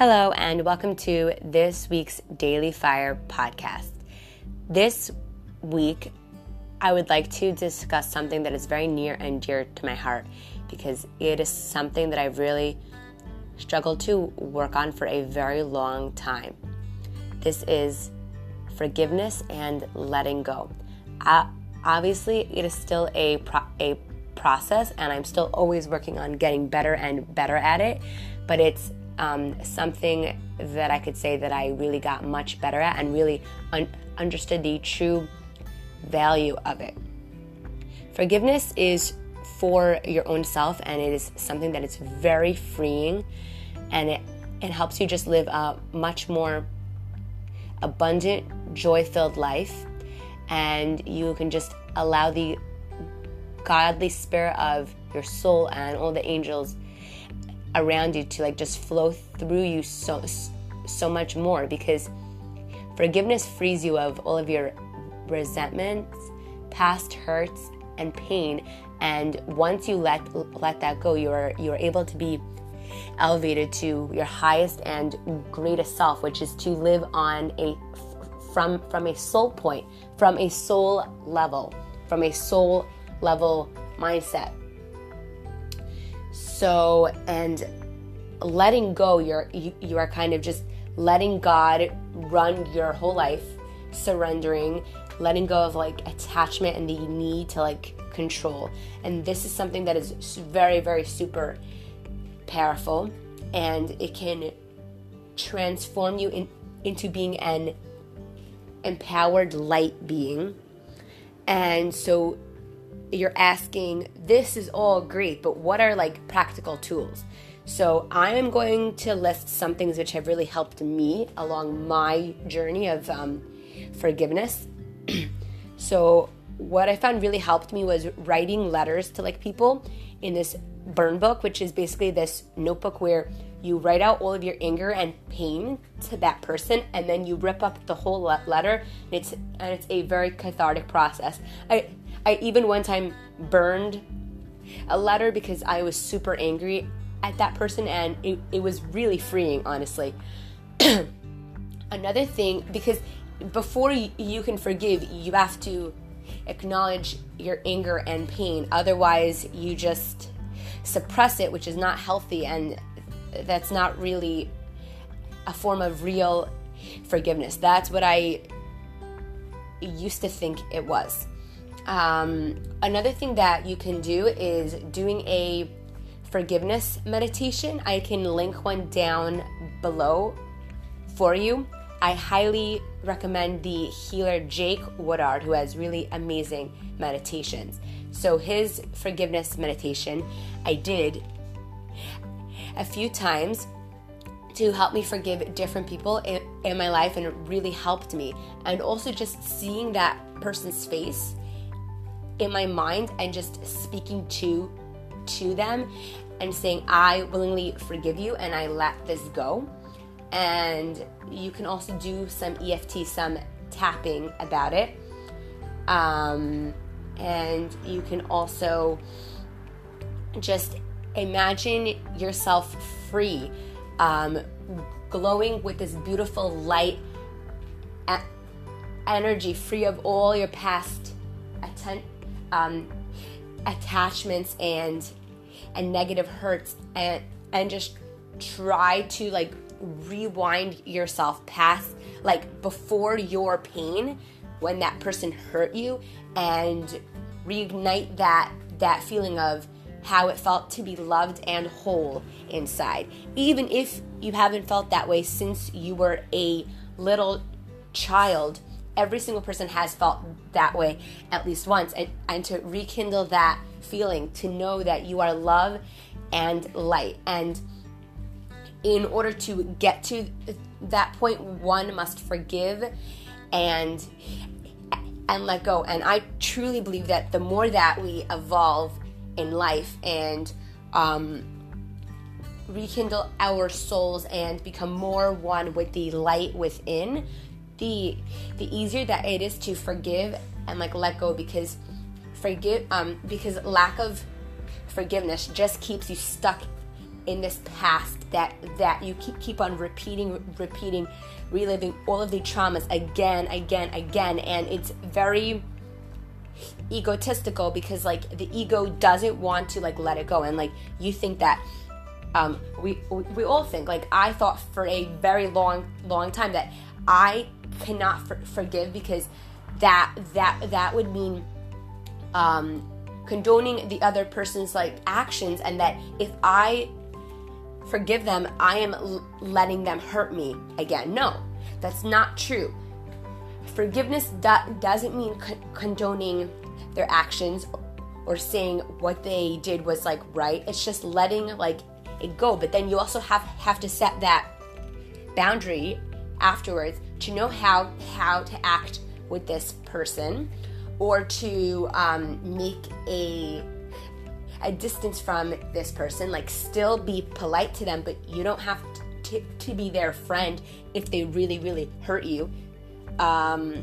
Hello, and welcome to this week's Daily Fire podcast. This week, I would like to discuss something that is very near and dear to my heart because it is something that I've really struggled to work on for a very long time. This is forgiveness and letting go. Obviously, it is still a process, and I'm still always working on getting better and better at it, but it's something that I could say that I really got much better at and really understood the true value of it. Forgiveness is for your own self, and it is something that is very freeing, and it helps you just live a much more abundant, joy-filled life, and you can just allow the godly spirit of your soul and all the angels around you to just flow through you so much more, because forgiveness frees you of all of your resentments, past hurts, and pain. And once you let that go, you're able to be elevated to your highest and greatest self, which is to live on from a soul point, from a soul level mindset. So, and letting go, you are kind of just letting God run your whole life, surrendering, letting go of attachment and the need to control. And this is something that is very, very super powerful, and it can transform you into being an empowered light being. And so you're asking, this is all great, but what are practical tools? So I am going to list some things which have really helped me along my journey of forgiveness. So what I found really helped me was writing letters to people in this burn book, which is basically this notebook where you write out all of your anger and pain to that person, and then you rip up the whole letter, and it's a very cathartic process. I even one time burned a letter because I was super angry at that person, and it was really freeing, honestly. Another thing, because before you can forgive, you have to acknowledge your anger and pain. Otherwise, you just suppress it, which is not healthy, and that's not really a form of real forgiveness. That's what I used to think it was. Another thing that you can do is doing a forgiveness meditation. I can link one down below for you. I highly recommend the healer Jake Woodard, who has really amazing meditations. So his forgiveness meditation I did a few times to help me forgive different people in my life, and it really helped me. And also just seeing that person's face in my mind and just speaking to them and saying, I willingly forgive you and I let this go. And you can also do some EFT, some tapping about it. And you can also just imagine yourself free, glowing with this beautiful light energy, free of all your past attachments and negative hurts, and just try to rewind yourself past before your pain, when that person hurt you, and reignite that feeling of how it felt to be loved and whole inside, even if you haven't felt that way since you were a little child. Every single person has felt that way at least once, and to rekindle that feeling, to know that you are love and light. And in order to get to that point, one must forgive and let go. And I truly believe that the more that we evolve in life and rekindle our souls and become more one with the light within, the easier that it is to forgive and let go, because lack of forgiveness just keeps you stuck in this past that you keep on repeating, reliving all of the traumas again, and it's very egotistical because like the ego doesn't want to like let it go, and like you think that we all think, like I thought for a very long time that I cannot forgive because that would mean condoning the other person's like actions, and that if I forgive them, I am letting them hurt me again. No, that's not true. Forgiveness doesn't mean condoning their actions or saying what they did was like right. It's just letting like it go. But then you also have to set that boundary afterwards to know how to act with this person, or to make a distance from this person. Like still be polite to them, but you don't have to be their friend if they really hurt you. And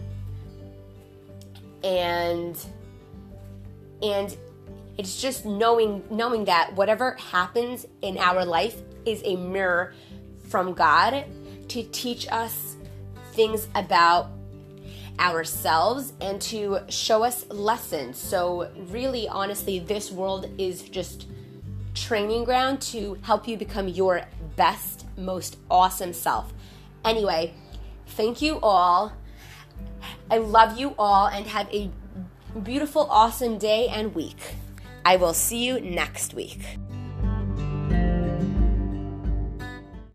it's just knowing that whatever happens in our life is a mirror from God to teach us things about ourselves and to show us lessons. So really, honestly, this world is just training ground to help you become your best, most awesome self. Anyway, thank you all. I love you all, and have a beautiful, awesome day and week. I will see you next week.